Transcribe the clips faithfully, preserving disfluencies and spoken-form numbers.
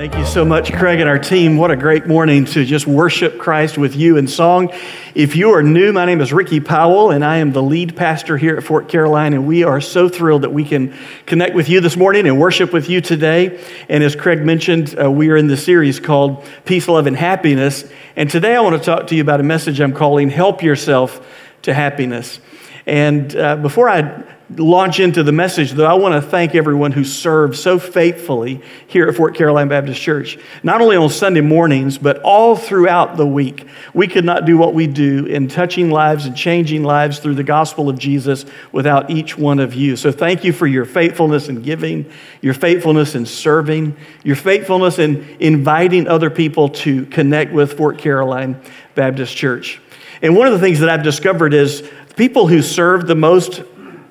Thank you so much, Craig and our team. What a great morning to just worship Christ with you in song. If you are new, my name is Ricky Powell, and I am the lead pastor here at Fort Caroline, and we are so thrilled that we can connect with you this morning and worship with you today. And as Craig mentioned, uh, we are in the series called Peace, Love, and Happiness. And today I want to talk to you about a message I'm calling Help Yourself to Happiness. And uh, before I launch into the message, though, I want to thank everyone who served so faithfully here at Fort Caroline Baptist Church, not only on Sunday mornings, but all throughout the week. We could not do what we do in touching lives and changing lives through the gospel of Jesus without each one of you. So thank you for your faithfulness in giving, your faithfulness in serving, your faithfulness in inviting other people to connect with Fort Caroline Baptist Church. And one of the things that I've discovered is people who serve the most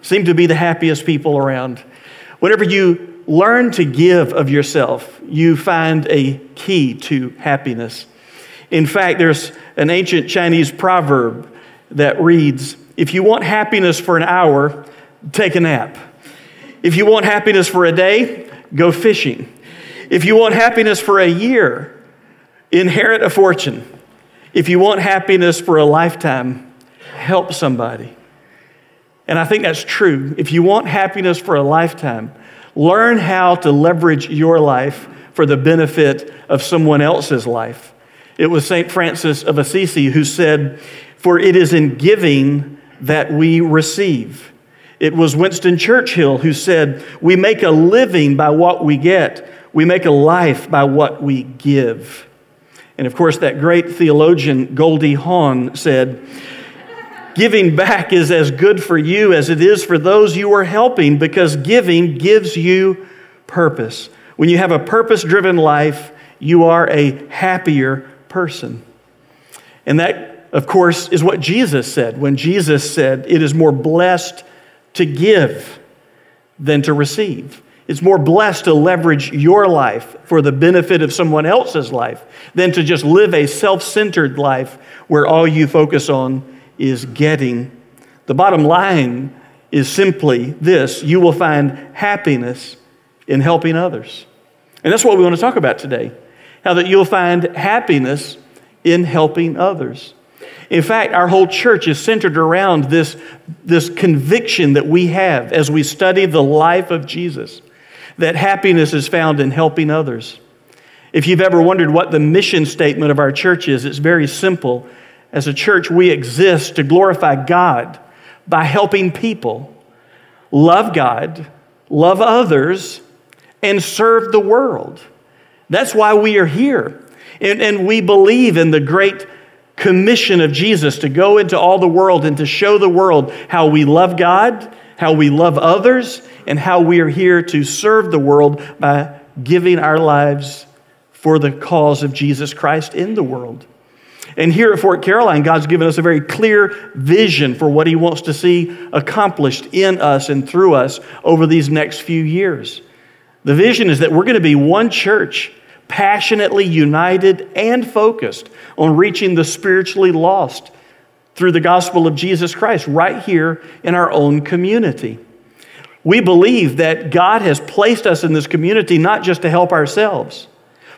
seem to be the happiest people around. Whenever you learn to give of yourself, you find a key to happiness. In fact, there's an ancient Chinese proverb that reads, if you want happiness for an hour, take a nap. If you want happiness for a day, go fishing. If you want happiness for a year, inherit a fortune. If you want happiness for a lifetime, help somebody. And I think that's true. If you want happiness for a lifetime, learn how to leverage your life for the benefit of someone else's life. It was Saint Francis of Assisi who said, "For it is in giving that we receive." It was Winston Churchill who said, "We make a living by what we get. We make a life by what we give." And of course, that great theologian Goldie Hawn said, giving back is as good for you as it is for those you are helping, because giving gives you purpose. When you have a purpose-driven life, you are a happier person. And that, of course, is what Jesus said when Jesus said, it is more blessed to give than to receive. It's more blessed to leverage your life for the benefit of someone else's life than to just live a self-centered life where all you focus on is getting. The bottom line is simply this: you will find happiness in helping others. And that's what we want to talk about today, how that you'll find happiness in helping others. In fact, our whole church is centered around this, this conviction that we have as we study the life of Jesus, that happiness is found in helping others. If you've ever wondered what the mission statement of our church is, it's very simple. As a church, we exist to glorify God by helping people love God, love others, and serve the world. That's why we are here. And, and we believe in the great commission of Jesus to go into all the world and to show the world how we love God, how we love others, and how we are here to serve the world by giving our lives for the cause of Jesus Christ in the world. And here at Fort Caroline, God's given us a very clear vision for what He wants to see accomplished in us and through us over these next few years. The vision is that we're going to be one church, passionately united and focused on reaching the spiritually lost through the gospel of Jesus Christ right here in our own community. We believe that God has placed us in this community not just to help ourselves,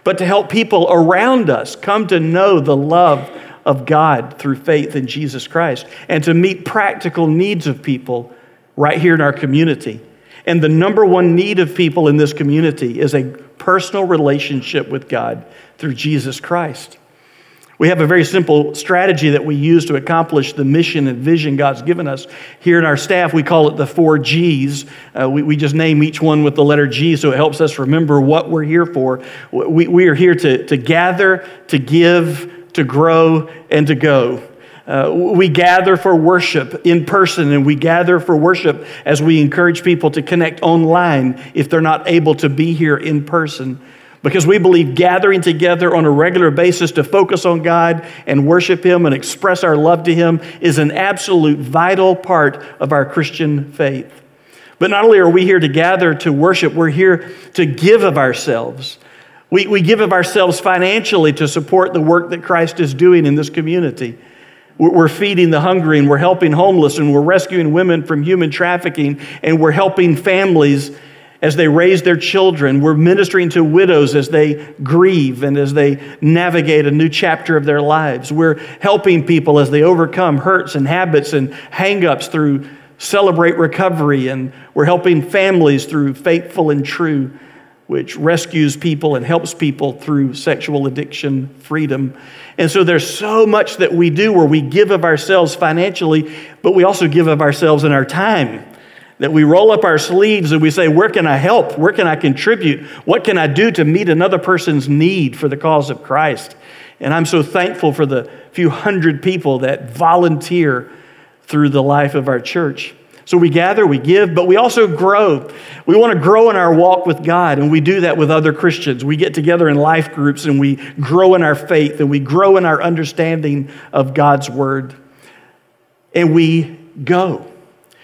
but to help people around us come to know the love of God through faith in Jesus Christ and to meet practical needs of people right here in our community. And the number one need of people in this community is a personal relationship with God through Jesus Christ. We have a very simple strategy that we use to accomplish the mission and vision God's given us. Here in our staff, we call it the four G's. Uh, we, we just name each one with the letter G, so it helps us remember what we're here for. We, we are here to, to gather, to give, to grow, and to go. Uh, we gather for worship in person, and we gather for worship as we encourage people to connect online if they're not able to be here in person, because we believe gathering together on a regular basis to focus on God and worship Him and express our love to Him is an absolute vital part of our Christian faith. But not only are we here to gather to worship, we're here to give of ourselves. We, we give of ourselves financially to support the work that Christ is doing in this community. We're feeding the hungry, and we're helping homeless, and we're rescuing women from human trafficking, and we're helping families as they raise their children. We're ministering to widows as they grieve and as they navigate a new chapter of their lives. We're helping people as they overcome hurts and habits and hang-ups through Celebrate Recovery. And we're helping families through Faithful and True, which rescues people and helps people through sexual addiction freedom. And so there's so much that we do where we give of ourselves financially, but we also give of ourselves in our time, that we roll up our sleeves and we say, where can I help? Where can I contribute? What can I do to meet another person's need for the cause of Christ? And I'm so thankful for the few hundred people that volunteer through the life of our church. So we gather, we give, but we also grow. We want to grow in our walk with God, and we do that with other Christians. We get together in life groups, and we grow in our faith, and we grow in our understanding of God's word. And we go.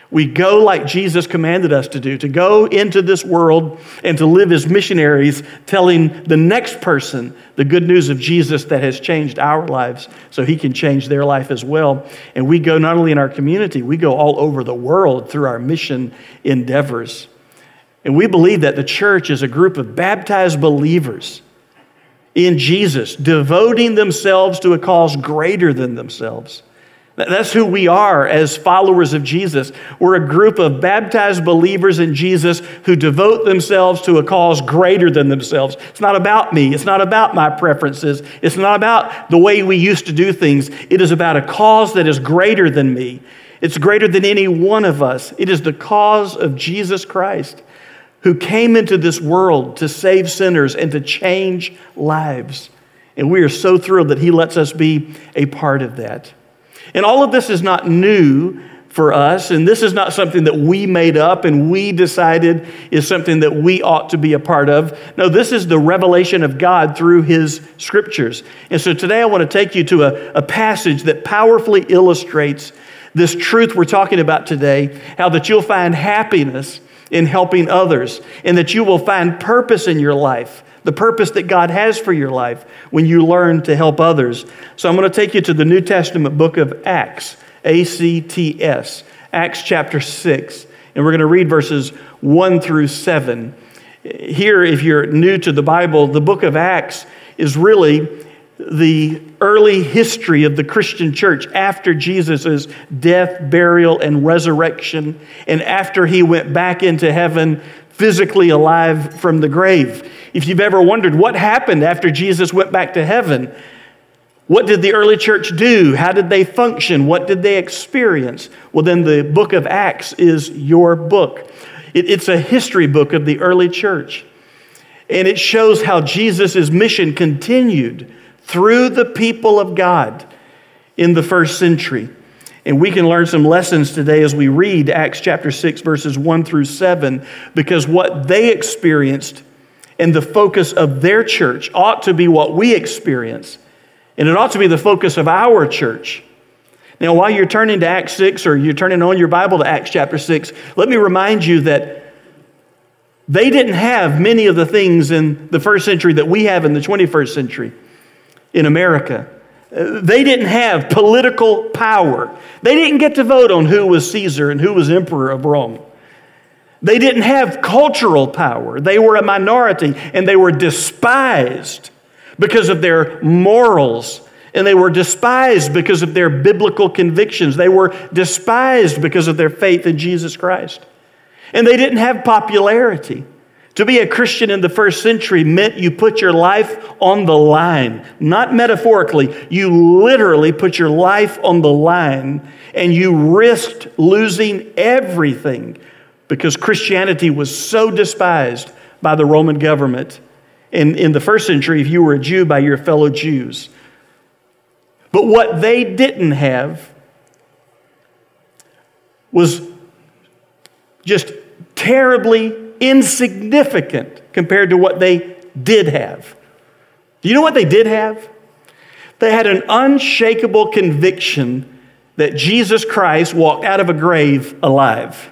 We go like Jesus commanded us to do, to go into this world and to live as missionaries, telling the next person the good news of Jesus that has changed our lives so he can change their life as well. And we go not only in our community, we go all over the world through our mission endeavors. And we believe that the church is a group of baptized believers in Jesus, devoting themselves to a cause greater than themselves. That's who we are as followers of Jesus. We're a group of baptized believers in Jesus who devote themselves to a cause greater than themselves. It's not about me. It's not about my preferences. It's not about the way we used to do things. It is about a cause that is greater than me. It's greater than any one of us. It is the cause of Jesus Christ, who came into this world to save sinners and to change lives. And we are so thrilled that he lets us be a part of that. And all of this is not new for us, and this is not something that we made up and we decided is something that we ought to be a part of. No, this is the revelation of God through his scriptures. And so today I want to take you to a, a passage that powerfully illustrates this truth we're talking about today, how that you'll find happiness in helping others, and that you will find purpose in your life, the purpose that God has for your life when you learn to help others. So I'm going to take you to the New Testament book of Acts, A C T S, Acts chapter six, and we're going to read verses one through seven. Here, if you're new to the Bible, the book of Acts is really the early history of the Christian church after Jesus' death, burial, and resurrection, and after he went back into heaven physically alive from the grave. If you've ever wondered what happened after Jesus went back to heaven, what did the early church do? How did they function? What did they experience? Well, then the book of Acts is your book. It, it's a history book of the early church. And it shows how Jesus' mission continued through the people of God in the first century. And we can learn some lessons today as we read Acts chapter six, verses one through seven, because what they experienced and the focus of their church ought to be what we experience. And it ought to be the focus of our church. Now, while you're turning to Acts six, or you're turning on your Bible to Acts chapter six, let me remind you that they didn't have many of the things in the first century that we have in the twenty-first century in America. They didn't have political power. They didn't get to vote on who was Caesar and who was emperor of Rome. They didn't have cultural power. They were a minority, and they were despised because of their morals, and they were despised because of their biblical convictions. They were despised because of their faith in Jesus Christ. And they didn't have popularity. To be a Christian in the first century meant you put your life on the line, not metaphorically. You literally put your life on the line, and you risked losing everything, because Christianity was so despised by the Roman government. And in the first century, if you were a Jew, by your fellow Jews. But what they didn't have was just terribly insignificant compared to what they did have. You know what they did have? They had an unshakable conviction that Jesus Christ walked out of a grave alive.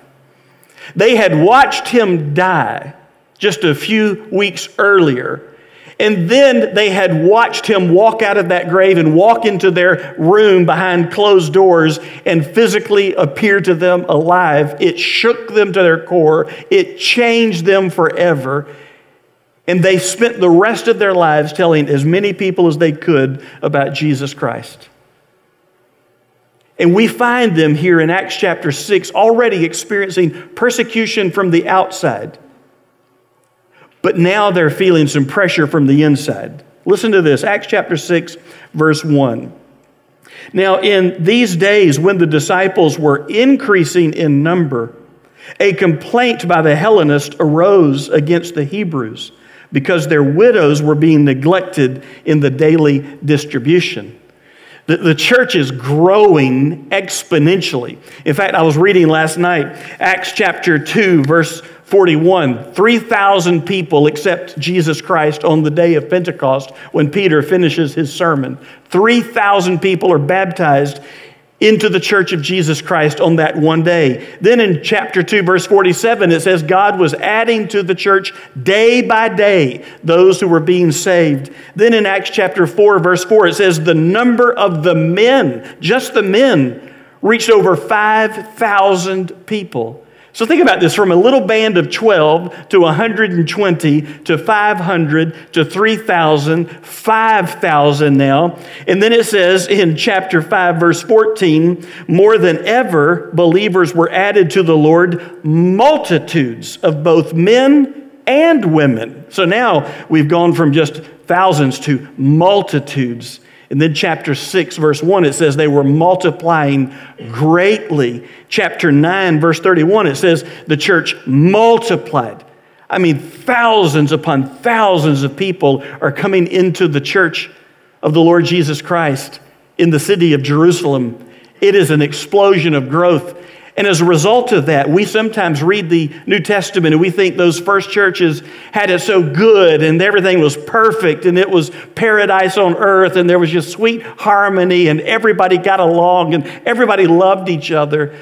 They had watched him die just a few weeks earlier, And then they had watched him walk out of that grave and walk into their room behind closed doors and physically appear to them alive. It shook them to their core. It changed them forever. And they spent the rest of their lives telling as many people as they could about Jesus Christ. And we find them here in Acts chapter six already experiencing persecution from the outside. But now they're feeling some pressure from the inside. Listen to this, Acts chapter six, verse one. Now in these days when the disciples were increasing in number, a complaint by the Hellenists arose against the Hebrews because their widows were being neglected in the daily distribution. The, the church is growing exponentially. In fact, I was reading last night, Acts chapter two, verse forty-one, three thousand people accept Jesus Christ on the day of Pentecost when Peter finishes his sermon. three thousand people are baptized into the church of Jesus Christ on that one day. Then in chapter two, verse forty-seven, it says God was adding to the church day by day those who were being saved. Then in Acts chapter four, verse four, it says the number of the men, just the men, reached over five thousand people. So think about this, from a little band of twelve to one hundred twenty to five hundred to three thousand, five thousand now. And then it says in chapter five, verse fourteen, more than ever, believers were added to the Lord, multitudes of both men and women. So now we've gone from just thousands to multitudes. And then chapter six, verse one, it says they were multiplying greatly. Chapter nine, verse thirty-one, it says the church multiplied. I mean, thousands upon thousands of people are coming into the church of the Lord Jesus Christ in the city of Jerusalem. It is an explosion of growth. And as a result of that, we sometimes read the New Testament and we think those first churches had it so good and everything was perfect and it was paradise on earth and there was just sweet harmony and everybody got along and everybody loved each other.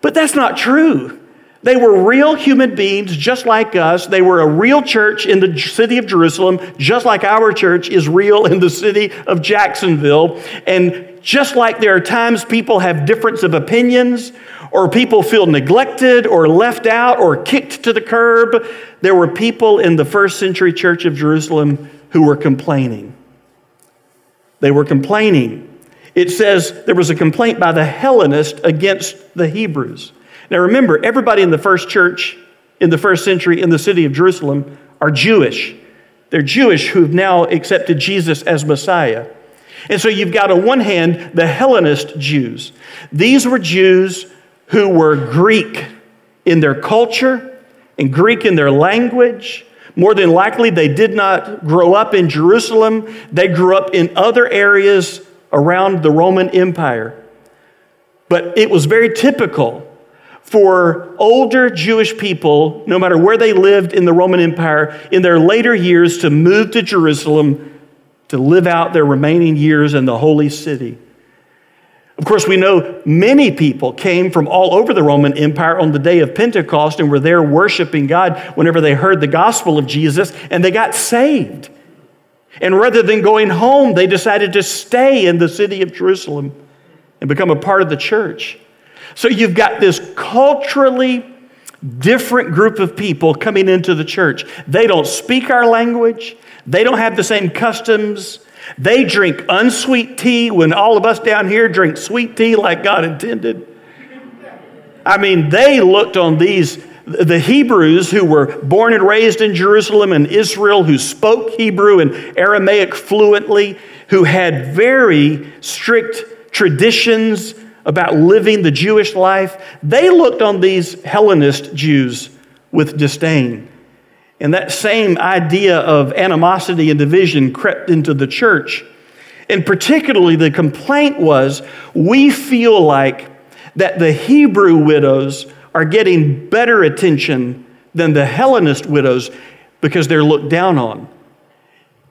But that's not true. They were real human beings just like us. They were a real church in the city of Jerusalem, just like our church is real in the city of Jacksonville. And just like there are times people have difference of opinions, or people feel neglected or left out or kicked to the curb, there were people in the first century church of Jerusalem who were complaining. They were complaining. It says there was a complaint by the Hellenists against the Hebrews. Now remember, everybody in the first church in the first century in the city of Jerusalem are Jewish. They're Jewish who've now accepted Jesus as Messiah. And so you've got on one hand the Hellenist Jews. These were Jews who were Greek in their culture and Greek in their language. More than likely, they did not grow up in Jerusalem. They grew up in other areas around the Roman Empire. But it was very typical for older Jewish people, no matter where they lived in the Roman Empire, in their later years to move to Jerusalem to live out their remaining years in the holy city. Of course, we know many people came from all over the Roman Empire on the day of Pentecost and were there worshiping God whenever they heard the gospel of Jesus, and they got saved. And rather than going home, they decided to stay in the city of Jerusalem and become a part of the church. So you've got this culturally different group of people coming into the church. They don't speak our language. They don't have the same customs. They drink unsweet tea when all of us down here drink sweet tea like God intended. I mean, they looked on these, the Hebrews who were born and raised in Jerusalem and Israel, who spoke Hebrew and Aramaic fluently, who had very strict traditions about living the Jewish life. They looked on these Hellenist Jews with disdain. And that same idea of animosity and division crept into the church. And particularly the complaint was, we feel like that the Hebrew widows are getting better attention than the Hellenist widows because they're looked down on.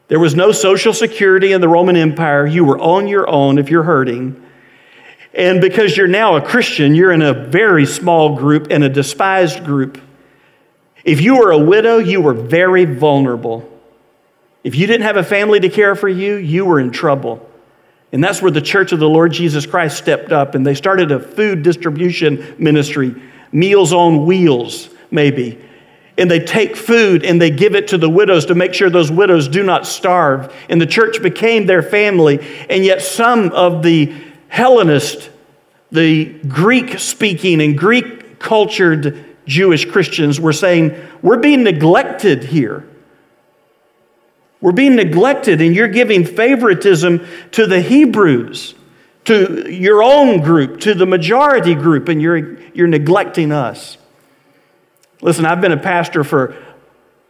There was no social security in the Roman Empire. You were on your own if you're hurting. And because you're now a Christian, you're in a very small group and a despised group. If you were a widow, you were very vulnerable. If you didn't have a family to care for you, you were in trouble. And that's where the Church of the Lord Jesus Christ stepped up, and they started a food distribution ministry, Meals on Wheels, maybe. And they take food and they give it to the widows to make sure those widows do not starve. And the church became their family. And yet some of the Hellenist, the Greek-speaking and Greek-cultured Jewish Christians were saying, we're being neglected here. We're being neglected, and you're giving favoritism to the Hebrews, to your own group, to the majority group, and you're you're neglecting us. Listen, I've been a pastor for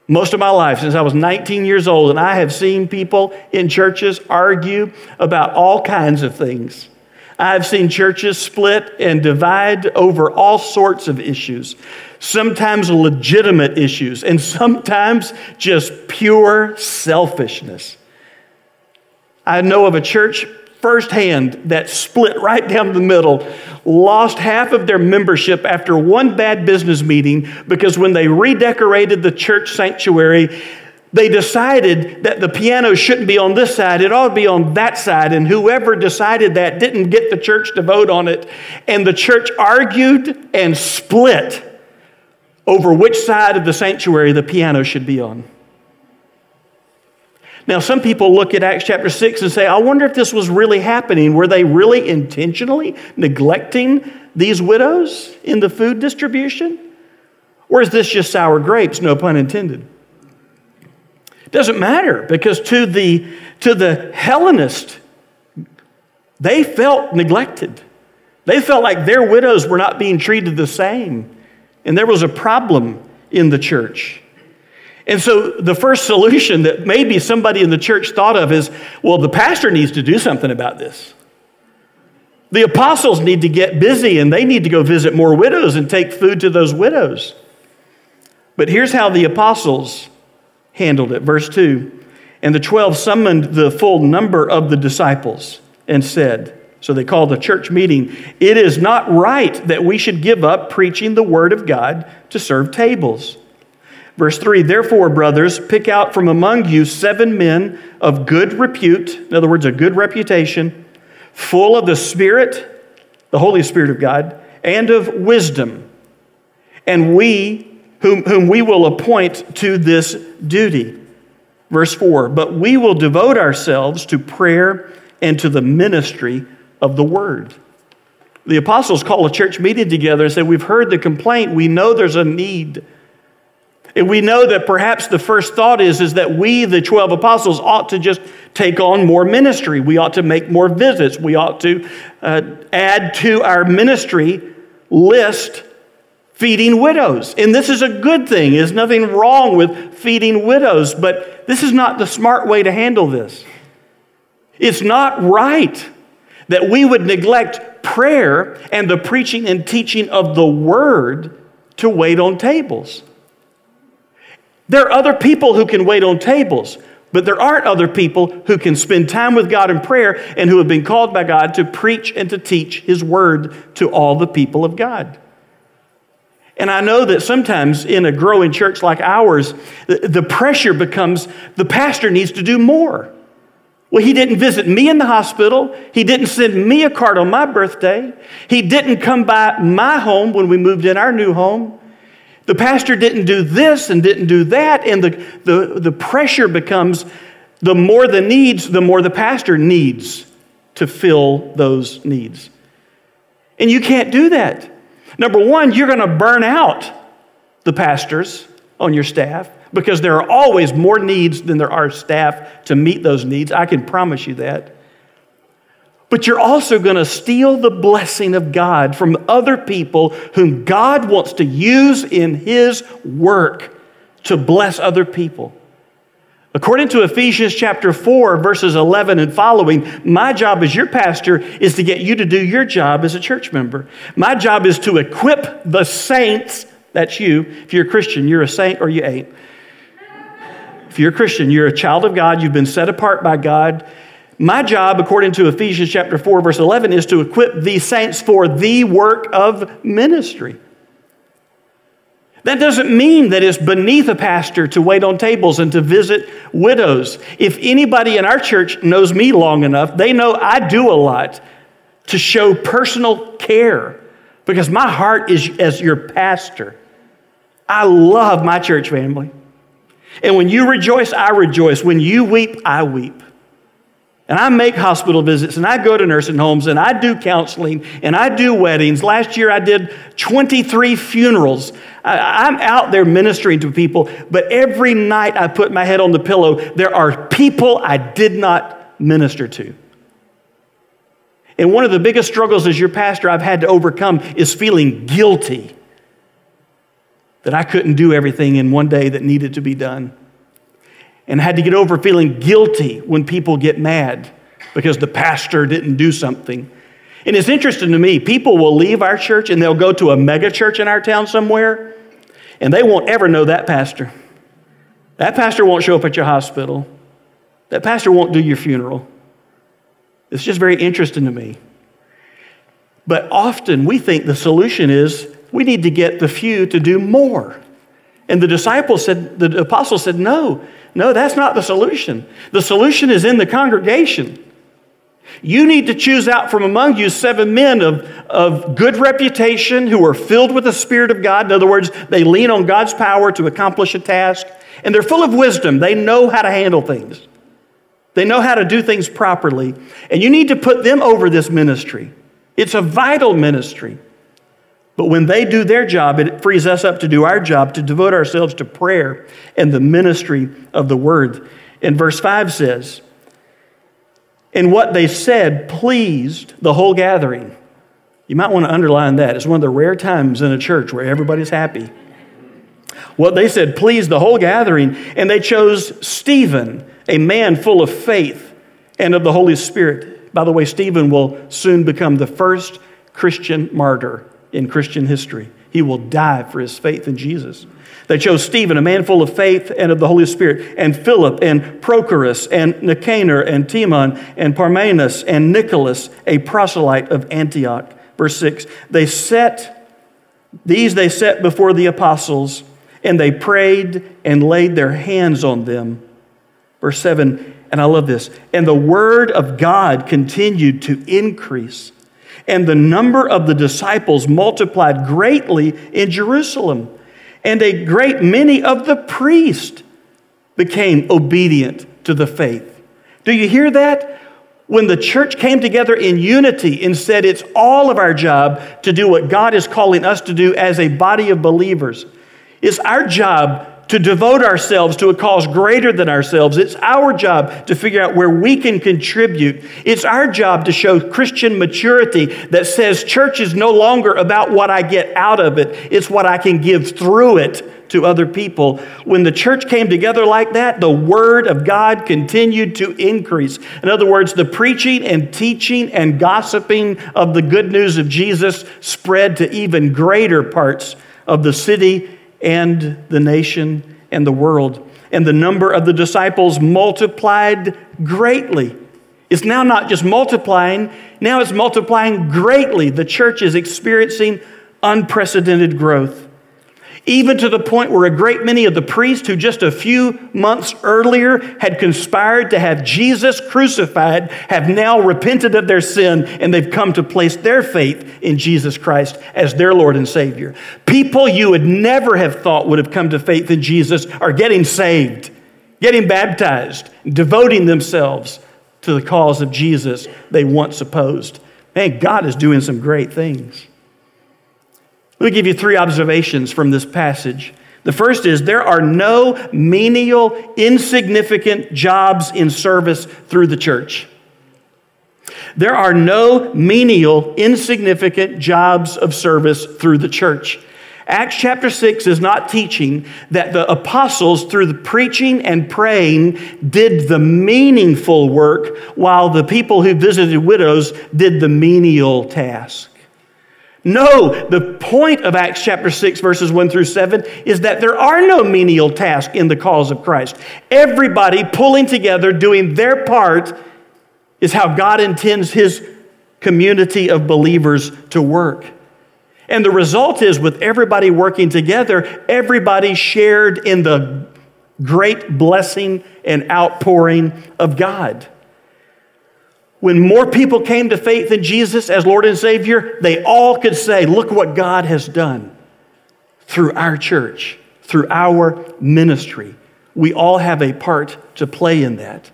most of my life, since I was nineteen years old, and I have seen people in churches argue about all kinds of things. I've seen churches split and divide over all sorts of issues, sometimes legitimate issues, and sometimes just pure selfishness. I know of a church firsthand that split right down the middle, lost half of their membership after one bad business meeting because when they redecorated the church sanctuary, they decided that the piano shouldn't be on this side, it ought to be on that side, and whoever decided that didn't get the church to vote on it, and the church argued and split over which side of the sanctuary the piano should be on. Now, some people look at Acts chapter six and say, I wonder if this was really happening. Were they really intentionally neglecting these widows in the food distribution? Or is this just sour grapes, no pun intended? Doesn't matter, because to the to the Hellenist, they felt neglected. They felt like their widows were not being treated the same, and there was a problem in the church. And so the first solution that maybe somebody in the church thought of is, well, the pastor needs to do something about this. The apostles need to get busy, and they need to go visit more widows and take food to those widows. But here's how the apostles handled it. Verse two, and the twelve summoned the full number of the disciples and said, so they called a church meeting, it is not right that we should give up preaching the word of God to serve tables. Verse three, therefore, brothers, pick out from among you seven men of good repute, in other words, a good reputation, full of the Spirit, the Holy Spirit of God, and of wisdom, and we Whom, whom we will appoint to this duty. Verse four, but we will devote ourselves to prayer and to the ministry of the word. The apostles call a church meeting together and say, we've heard the complaint, we know there's a need. And we know that perhaps the first thought is, is that we, the twelve apostles, ought to just take on more ministry. We ought to make more visits. We ought to uh, add to our ministry list feeding widows. And this is a good thing. There's nothing wrong with feeding widows, but this is not the smart way to handle this. It's not right that we would neglect prayer and the preaching and teaching of the word to wait on tables. There are other people who can wait on tables, but there aren't other people who can spend time with God in prayer and who have been called by God to preach and to teach his word to all the people of God. And I know that sometimes in a growing church like ours, the pressure becomes the pastor needs to do more. Well, he didn't visit me in the hospital. He didn't send me a card on my birthday. He didn't come by my home when we moved in our new home. The pastor didn't do this and didn't do that. And the, the, the pressure becomes the more the needs, the more the pastor needs to fill those needs. And you can't do that. Number one, you're going to burn out the pastors on your staff because there are always more needs than there are staff to meet those needs. I can promise you that. But you're also going to steal the blessing of God from other people whom God wants to use in his work to bless other people. According to Ephesians chapter four, verses eleven and following, my job as your pastor is to get you to do your job as a church member. My job is to equip the saints. That's you. If you're a Christian, you're a saint or you ain't. If you're a Christian, you're a child of God. You've been set apart by God. My job, according to Ephesians chapter four, verse eleven, is to equip the saints for the work of ministry. That doesn't mean that it's beneath a pastor to wait on tables and to visit widows. If anybody in our church knows me long enough, they know I do a lot to show personal care because my heart is as your pastor. I love my church family. And when you rejoice, I rejoice. When you weep, I weep. And I make hospital visits, and I go to nursing homes, and I do counseling, and I do weddings. Last year, I did twenty-three funerals. I, I'm out there ministering to people, but every night I put my head on the pillow, there are people I did not minister to. And one of the biggest struggles as your pastor I've had to overcome is feeling guilty that I couldn't do everything in one day that needed to be done. And had to get over feeling guilty when people get mad because the pastor didn't do something. And it's interesting to me, people will leave our church and they'll go to a mega church in our town somewhere, and they won't ever know that pastor. That pastor won't show up at your hospital. That pastor won't do your funeral. It's just very interesting to me. But often we think the solution is we need to get the few to do more. And the disciples said, the apostles said, no, no, that's not the solution. The solution is in the congregation. You need to choose out from among you seven men of, of good reputation who are filled with the Spirit of God. In other words, they lean on God's power to accomplish a task. And they're full of wisdom. They know how to handle things. They know how to do things properly. And you need to put them over this ministry. It's a vital ministry. But when they do their job, it frees us up to do our job, to devote ourselves to prayer and the ministry of the word. And verse five says, and what they said pleased the whole gathering. You might want to underline that. It's one of the rare times in a church where everybody's happy. What they said pleased the whole gathering, and they chose Stephen, a man full of faith and of the Holy Spirit. By the way, Stephen will soon become the first Christian martyr in Christian history. He will die for his faith in Jesus. They chose Stephen, a man full of faith and of the Holy Spirit, and Philip, and Prochorus, and Nicanor, and Timon, and Parmenas, and Nicholas, a proselyte of Antioch. Verse six, they set, these they set before the apostles, and they prayed and laid their hands on them. Verse seven, and I love this, and the word of God continued to increase, and the number of the disciples multiplied greatly in Jerusalem. And a great many of the priests became obedient to the faith. Do you hear that? When the church came together in unity and said it's all of our job to do what God is calling us to do as a body of believers. It's our job to devote ourselves to a cause greater than ourselves. It's our job to figure out where we can contribute. It's our job to show Christian maturity that says church is no longer about what I get out of it. It's what I can give through it to other people. When the church came together like that, the word of God continued to increase. In other words, the preaching and teaching and gossiping of the good news of Jesus spread to even greater parts of the city and the nation and the world. And the number of the disciples multiplied greatly. It's now not just multiplying, now it's multiplying greatly. The church is experiencing unprecedented growth, even to the point where a great many of the priests who just a few months earlier had conspired to have Jesus crucified have now repented of their sin, and they've come to place their faith in Jesus Christ as their Lord and Savior. People you would never have thought would have come to faith in Jesus are getting saved, getting baptized, devoting themselves to the cause of Jesus they once opposed. Man, God is doing some great things. Let me give you three observations from this passage. The first is there are no menial, insignificant jobs in service through the church. There are no menial, insignificant jobs of service through the church. Acts chapter six is not teaching that the apostles, through the preaching and praying, did the meaningful work while the people who visited widows did the menial task. No, the point of Acts chapter six, verses one through seven, is that there are no menial tasks in the cause of Christ. Everybody pulling together, doing their part, is how God intends his community of believers to work. And the result is, with everybody working together, everybody shared in the great blessing and outpouring of God. When more people came to faith in Jesus as Lord and Savior, they all could say, look what God has done through our church, through our ministry. We all have a part to play in that.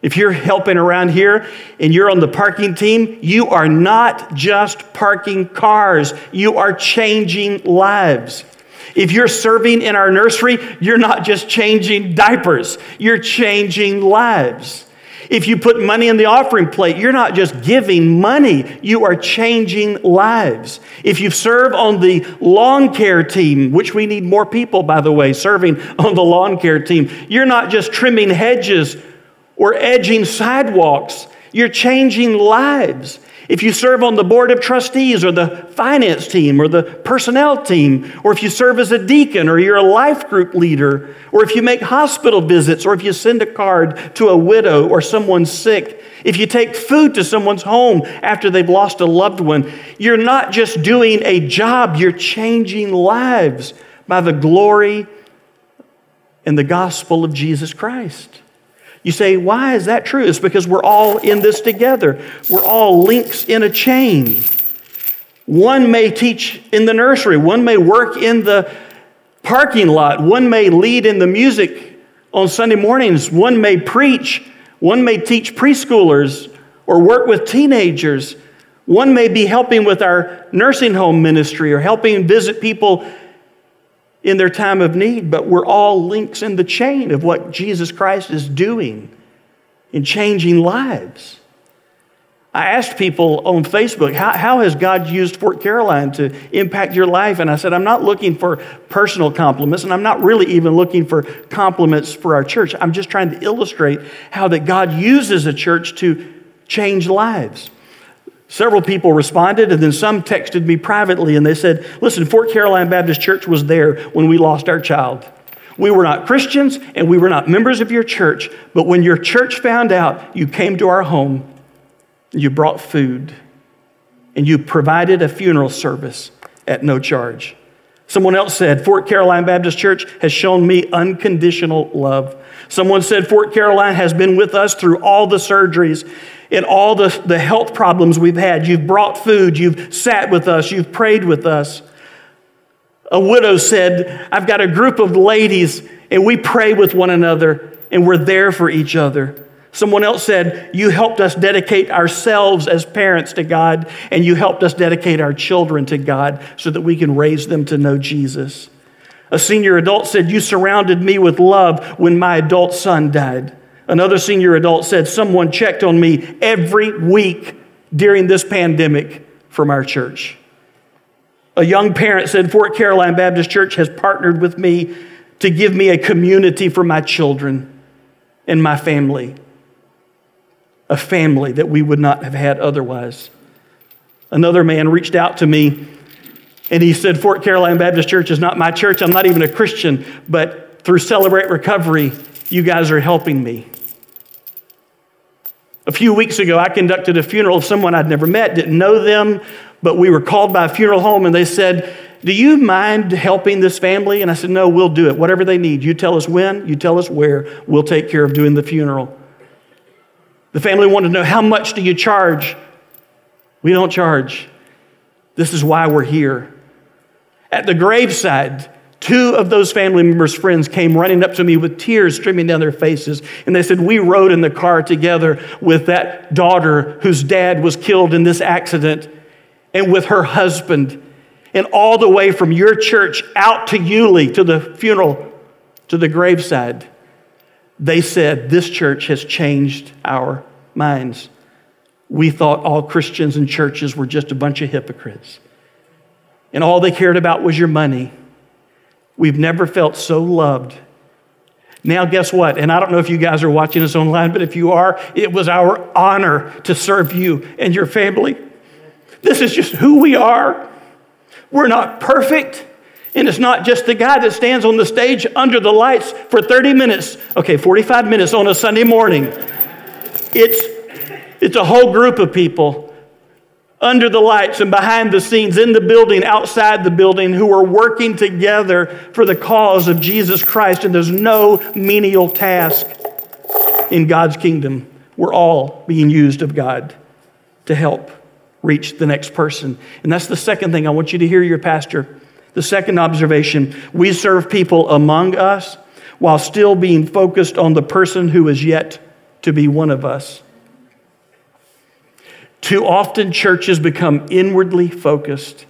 If you're helping around here and you're on the parking team, you are not just parking cars. You are changing lives. If you're serving in our nursery, you're not just changing diapers. You're changing lives. If you put money in the offering plate, you're not just giving money, you are changing lives. If you serve on the lawn care team, which we need more people, by the way, serving on the lawn care team, you're not just trimming hedges or edging sidewalks, you're changing lives. If you serve on the board of trustees or the finance team or the personnel team, or if you serve as a deacon or you're a life group leader, or if you make hospital visits, or if you send a card to a widow or someone sick, if you take food to someone's home after they've lost a loved one, you're not just doing a job, you're changing lives by the glory and the gospel of Jesus Christ. You say, why is that true? It's because we're all in this together. We're all links in a chain. One may teach in the nursery. One may work in the parking lot. One may lead in the music on Sunday mornings. One may preach. One may teach preschoolers or work with teenagers. One may be helping with our nursing home ministry or helping visit people in their time of need, but we're all links in the chain of what Jesus Christ is doing in changing lives. I asked people on Facebook, how, how has God used Fort Caroline to impact your life? And I said, I'm not looking for personal compliments, and I'm not really even looking for compliments for our church. I'm just trying to illustrate how that God uses a church to change lives. Several people responded, and then some texted me privately, and they said, listen, Fort Caroline Baptist Church was there when we lost our child. We were not Christians, and we were not members of your church, but when your church found out, you came to our home, you brought food, and you provided a funeral service at no charge. Someone else said, Fort Caroline Baptist Church has shown me unconditional love. Someone said, Fort Caroline has been with us through all the surgeries and all the, the health problems we've had. You've brought food. You've sat with us. You've prayed with us. A widow said, I've got a group of ladies, and we pray with one another, and we're there for each other. Someone else said, you helped us dedicate ourselves as parents to God, and you helped us dedicate our children to God so that we can raise them to know Jesus. A senior adult said, you surrounded me with love when my adult son died. Another senior adult said, someone checked on me every week during this pandemic from our church. A young parent said, Fort Caroline Baptist Church has partnered with me to give me a community for my children and my family. A family that we would not have had otherwise. Another man reached out to me and he said, Fort Caroline Baptist Church is not my church. I'm not even a Christian, but through Celebrate Recovery, you guys are helping me. A few weeks ago, I conducted a funeral of someone I'd never met, didn't know them, but we were called by a funeral home and they said, do you mind helping this family? And I said, no, we'll do it. Whatever they need. You tell us when, you tell us where, we'll take care of doing the funeral. The family wanted to know, how much do you charge? We don't charge. This is why we're here. At the graveside, two of those family members' friends came running up to me with tears streaming down their faces. And they said, we rode in the car together with that daughter whose dad was killed in this accident and with her husband. And all the way from your church out to Yulee, to the funeral, to the graveside. They said, this church has changed our minds. We thought all Christians and churches were just a bunch of hypocrites. And all they cared about was your money. We've never felt so loved. Now, guess what? And I don't know if you guys are watching us online, but if you are, it was our honor to serve you and your family. This is just who we are. We're not perfect. And it's not just the guy that stands on the stage under the lights for thirty minutes. Okay, forty-five minutes on a Sunday morning. It's, it's a whole group of people under the lights and behind the scenes, in the building, outside the building, who are working together for the cause of Jesus Christ. And there's no menial task in God's kingdom. We're all being used of God to help reach the next person. And that's the second thing I want you to hear, your pastor. The second observation, we serve people among us while still being focused on the person who is yet to be one of us. Too often churches become inwardly focused.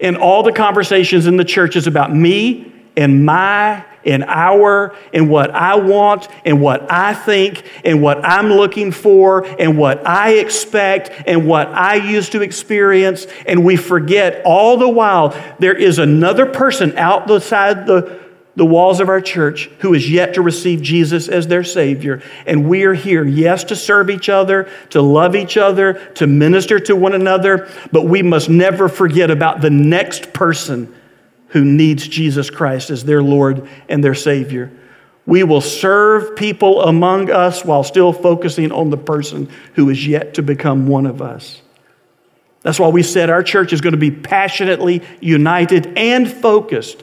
And all the conversations in the church is about me and my and our and what I want and what I think and what I'm looking for and what I expect and what I used to experience. And we forget all the while there is another person outside the, the walls of our church who is yet to receive Jesus as their Savior. And we are here, yes, to serve each other, to love each other, to minister to one another, but we must never forget about the next person who needs Jesus Christ as their Lord and their Savior. We will serve people among us while still focusing on the person who is yet to become one of us. That's why we said our church is going to be passionately united and focused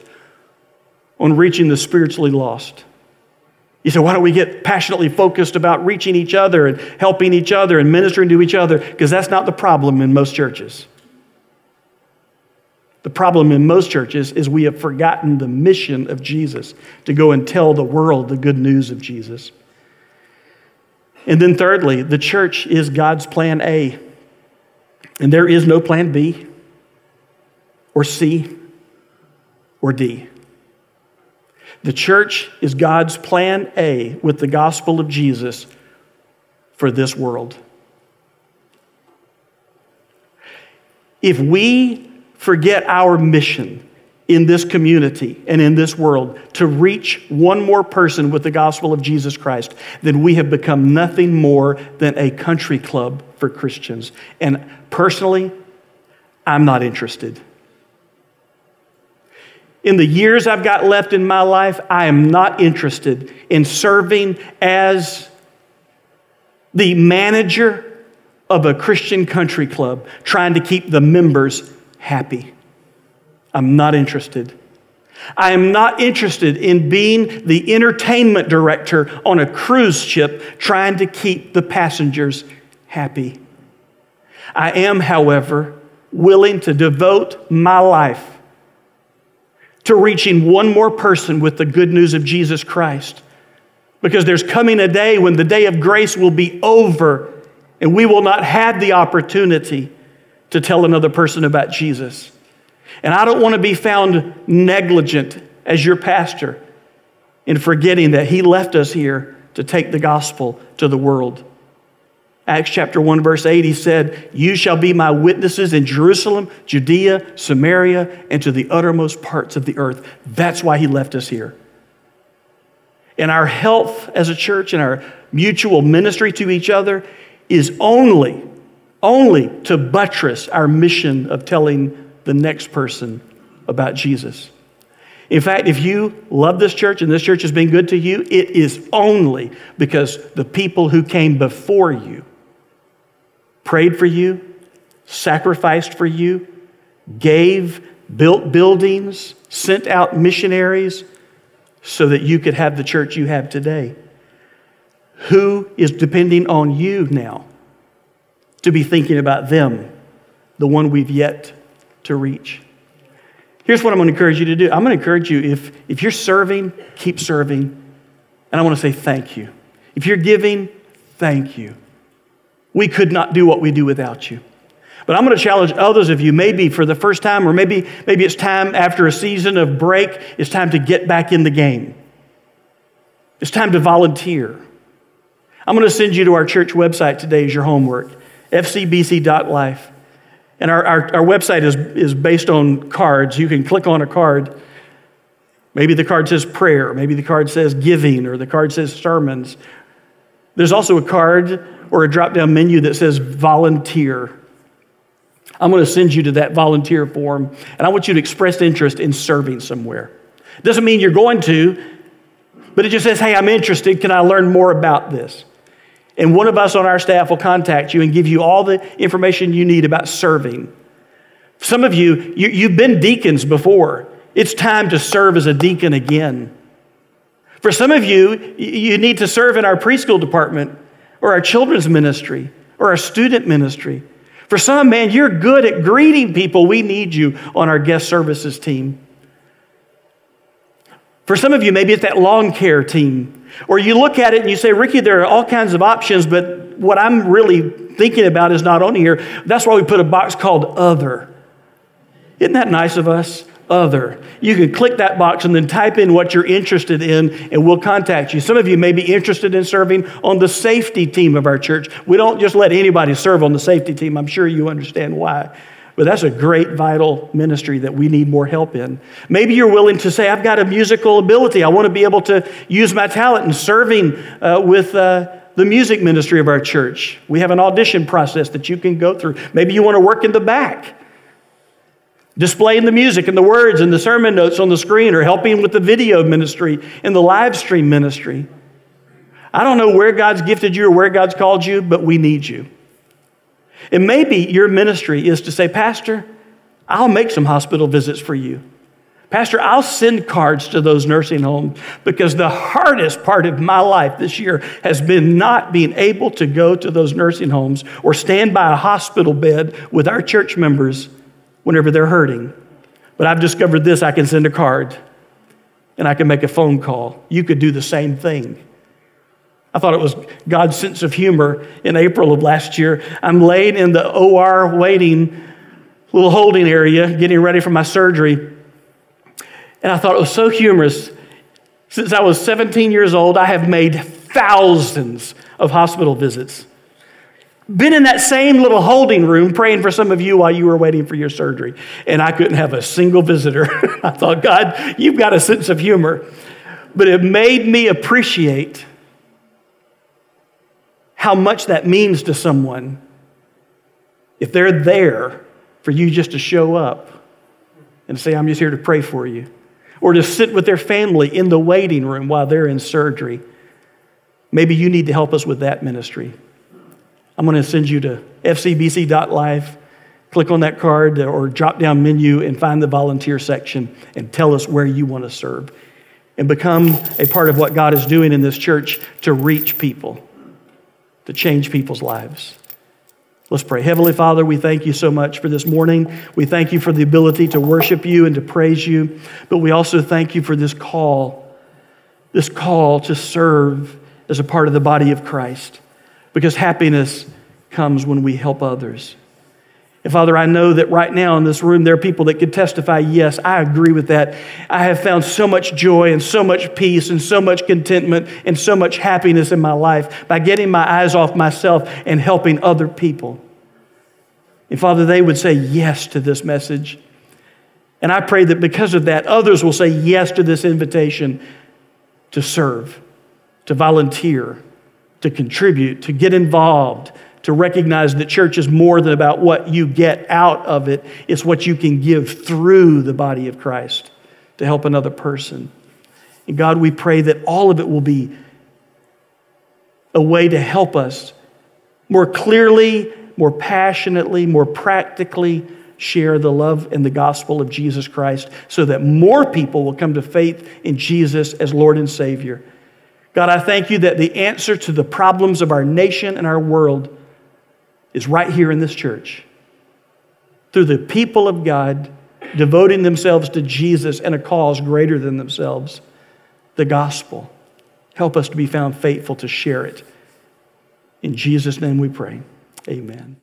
on reaching the spiritually lost. You say, why don't we get passionately focused about reaching each other and helping each other and ministering to each other? Because that's not the problem in most churches. The problem in most churches is we have forgotten the mission of Jesus to go and tell the world the good news of Jesus. And then thirdly, the church is God's plan A, and there is no plan B or C or D. The church is God's plan A with the gospel of Jesus for this world. If we forget our mission in this community and in this world to reach one more person with the gospel of Jesus Christ, then we have become nothing more than a country club for Christians. And personally, I'm not interested. In the years I've got left in my life, I am not interested in serving as the manager of a Christian country club, trying to keep the members happy. I'm not interested. I am not interested in being the entertainment director on a cruise ship trying to keep the passengers happy. I am, however, willing to devote my life to reaching one more person with the good news of Jesus Christ, because there's coming a day when the day of grace will be over and we will not have the opportunity to tell another person about Jesus. And I don't want to be found negligent as your pastor in forgetting that he left us here to take the gospel to the world. Acts chapter one, verse eight, he said, "You shall be my witnesses in Jerusalem, Judea, Samaria, and to the uttermost parts of the earth." That's why he left us here. And our health as a church and our mutual ministry to each other is only only to buttress our mission of telling the next person about Jesus. In fact, if you love this church and this church has been good to you, it is only because the people who came before you prayed for you, sacrificed for you, gave, built buildings, sent out missionaries so that you could have the church you have today. Who is depending on you now to be thinking about them, the one we've yet to reach? Here's what I'm going to encourage you to do. I'm going to encourage you, if, if you're serving, keep serving. And I want to say thank you. If you're giving, thank you. We could not do what we do without you. But I'm going to challenge others of you, maybe for the first time, or maybe, maybe it's time after a season of break, it's time to get back in the game. It's time to volunteer. I'm going to send you to our church website today as your homework. f c b c dot life. And our, our, our website is, is based on cards. You can click on a card. Maybe the card says prayer. Maybe the card says giving, or the card says sermons. There's also a card or a drop-down menu that says volunteer. I'm going to send you to that volunteer form, and I want you to express interest in serving somewhere. It doesn't mean you're going to, but it just says, hey, I'm interested. Can I learn more about this? And one of us on our staff will contact you and give you all the information you need about serving. Some of you, you you've been deacons before. It's time to serve as a deacon again. For some of you, you need to serve in our preschool department or our children's ministry or our student ministry. For some, man, you're good at greeting people. We need you on our guest services team. For some of you, maybe it's that lawn care team. Or you look at it and you say, Ricky, there are all kinds of options, but what I'm really thinking about is not on here. That's why we put a box called Other. Isn't that nice of us? Other. You can click that box and then type in what you're interested in and we'll contact you. Some of you may be interested in serving on the safety team of our church. We don't just let anybody serve on the safety team. I'm sure you understand why. But that's a great, vital ministry that we need more help in. Maybe you're willing to say, I've got a musical ability. I want to be able to use my talent in serving uh, with uh, the music ministry of our church. We have an audition process that you can go through. Maybe you want to work in the back, displaying the music and the words and the sermon notes on the screen, or helping with the video ministry and the live stream ministry. I don't know where God's gifted you or where God's called you, but we need you. And maybe your ministry is to say, Pastor, I'll make some hospital visits for you. Pastor, I'll send cards to those nursing homes, because the hardest part of my life this year has been not being able to go to those nursing homes or stand by a hospital bed with our church members whenever they're hurting. But I've discovered this, I can send a card and I can make a phone call. You could do the same thing. I thought it was God's sense of humor in April of last year. I'm laying in the O R waiting, little holding area, getting ready for my surgery. And I thought it was so humorous. Since I was seventeen years old, I have made thousands of hospital visits. Been in that same little holding room praying for some of you while you were waiting for your surgery. And I couldn't have a single visitor. I thought, God, you've got a sense of humor. But it made me appreciate how much that means to someone if they're there for you just to show up and say, I'm just here to pray for you, or to sit with their family in the waiting room while they're in surgery. Maybe you need to help us with that ministry. I'm going to send you to f c b c dot life, click on that card or drop down menu and find the volunteer section and tell us where you want to serve and become a part of what God is doing in this church to reach people, to change people's lives. Let's pray. Heavenly Father, we thank you so much for this morning. We thank you for the ability to worship you and to praise you, but we also thank you for this call, this call to serve as a part of the body of Christ, because happiness comes when we help others. And Father, I know that right now in this room, there are people that could testify, yes, I agree with that. I have found so much joy and so much peace and so much contentment and so much happiness in my life by getting my eyes off myself and helping other people. And Father, they would say yes to this message. And I pray that because of that, others will say yes to this invitation to serve, to volunteer, to contribute, to get involved, to recognize that church is more than about what you get out of it. It's what you can give through the body of Christ to help another person. And God, we pray that all of it will be a way to help us more clearly, more passionately, more practically share the love and the gospel of Jesus Christ, so that more people will come to faith in Jesus as Lord and Savior. God, I thank you that the answer to the problems of our nation and our world is right here in this church, through the people of God devoting themselves to Jesus and a cause greater than themselves, the gospel. Help us to be found faithful to share it. In Jesus' name we pray. Amen.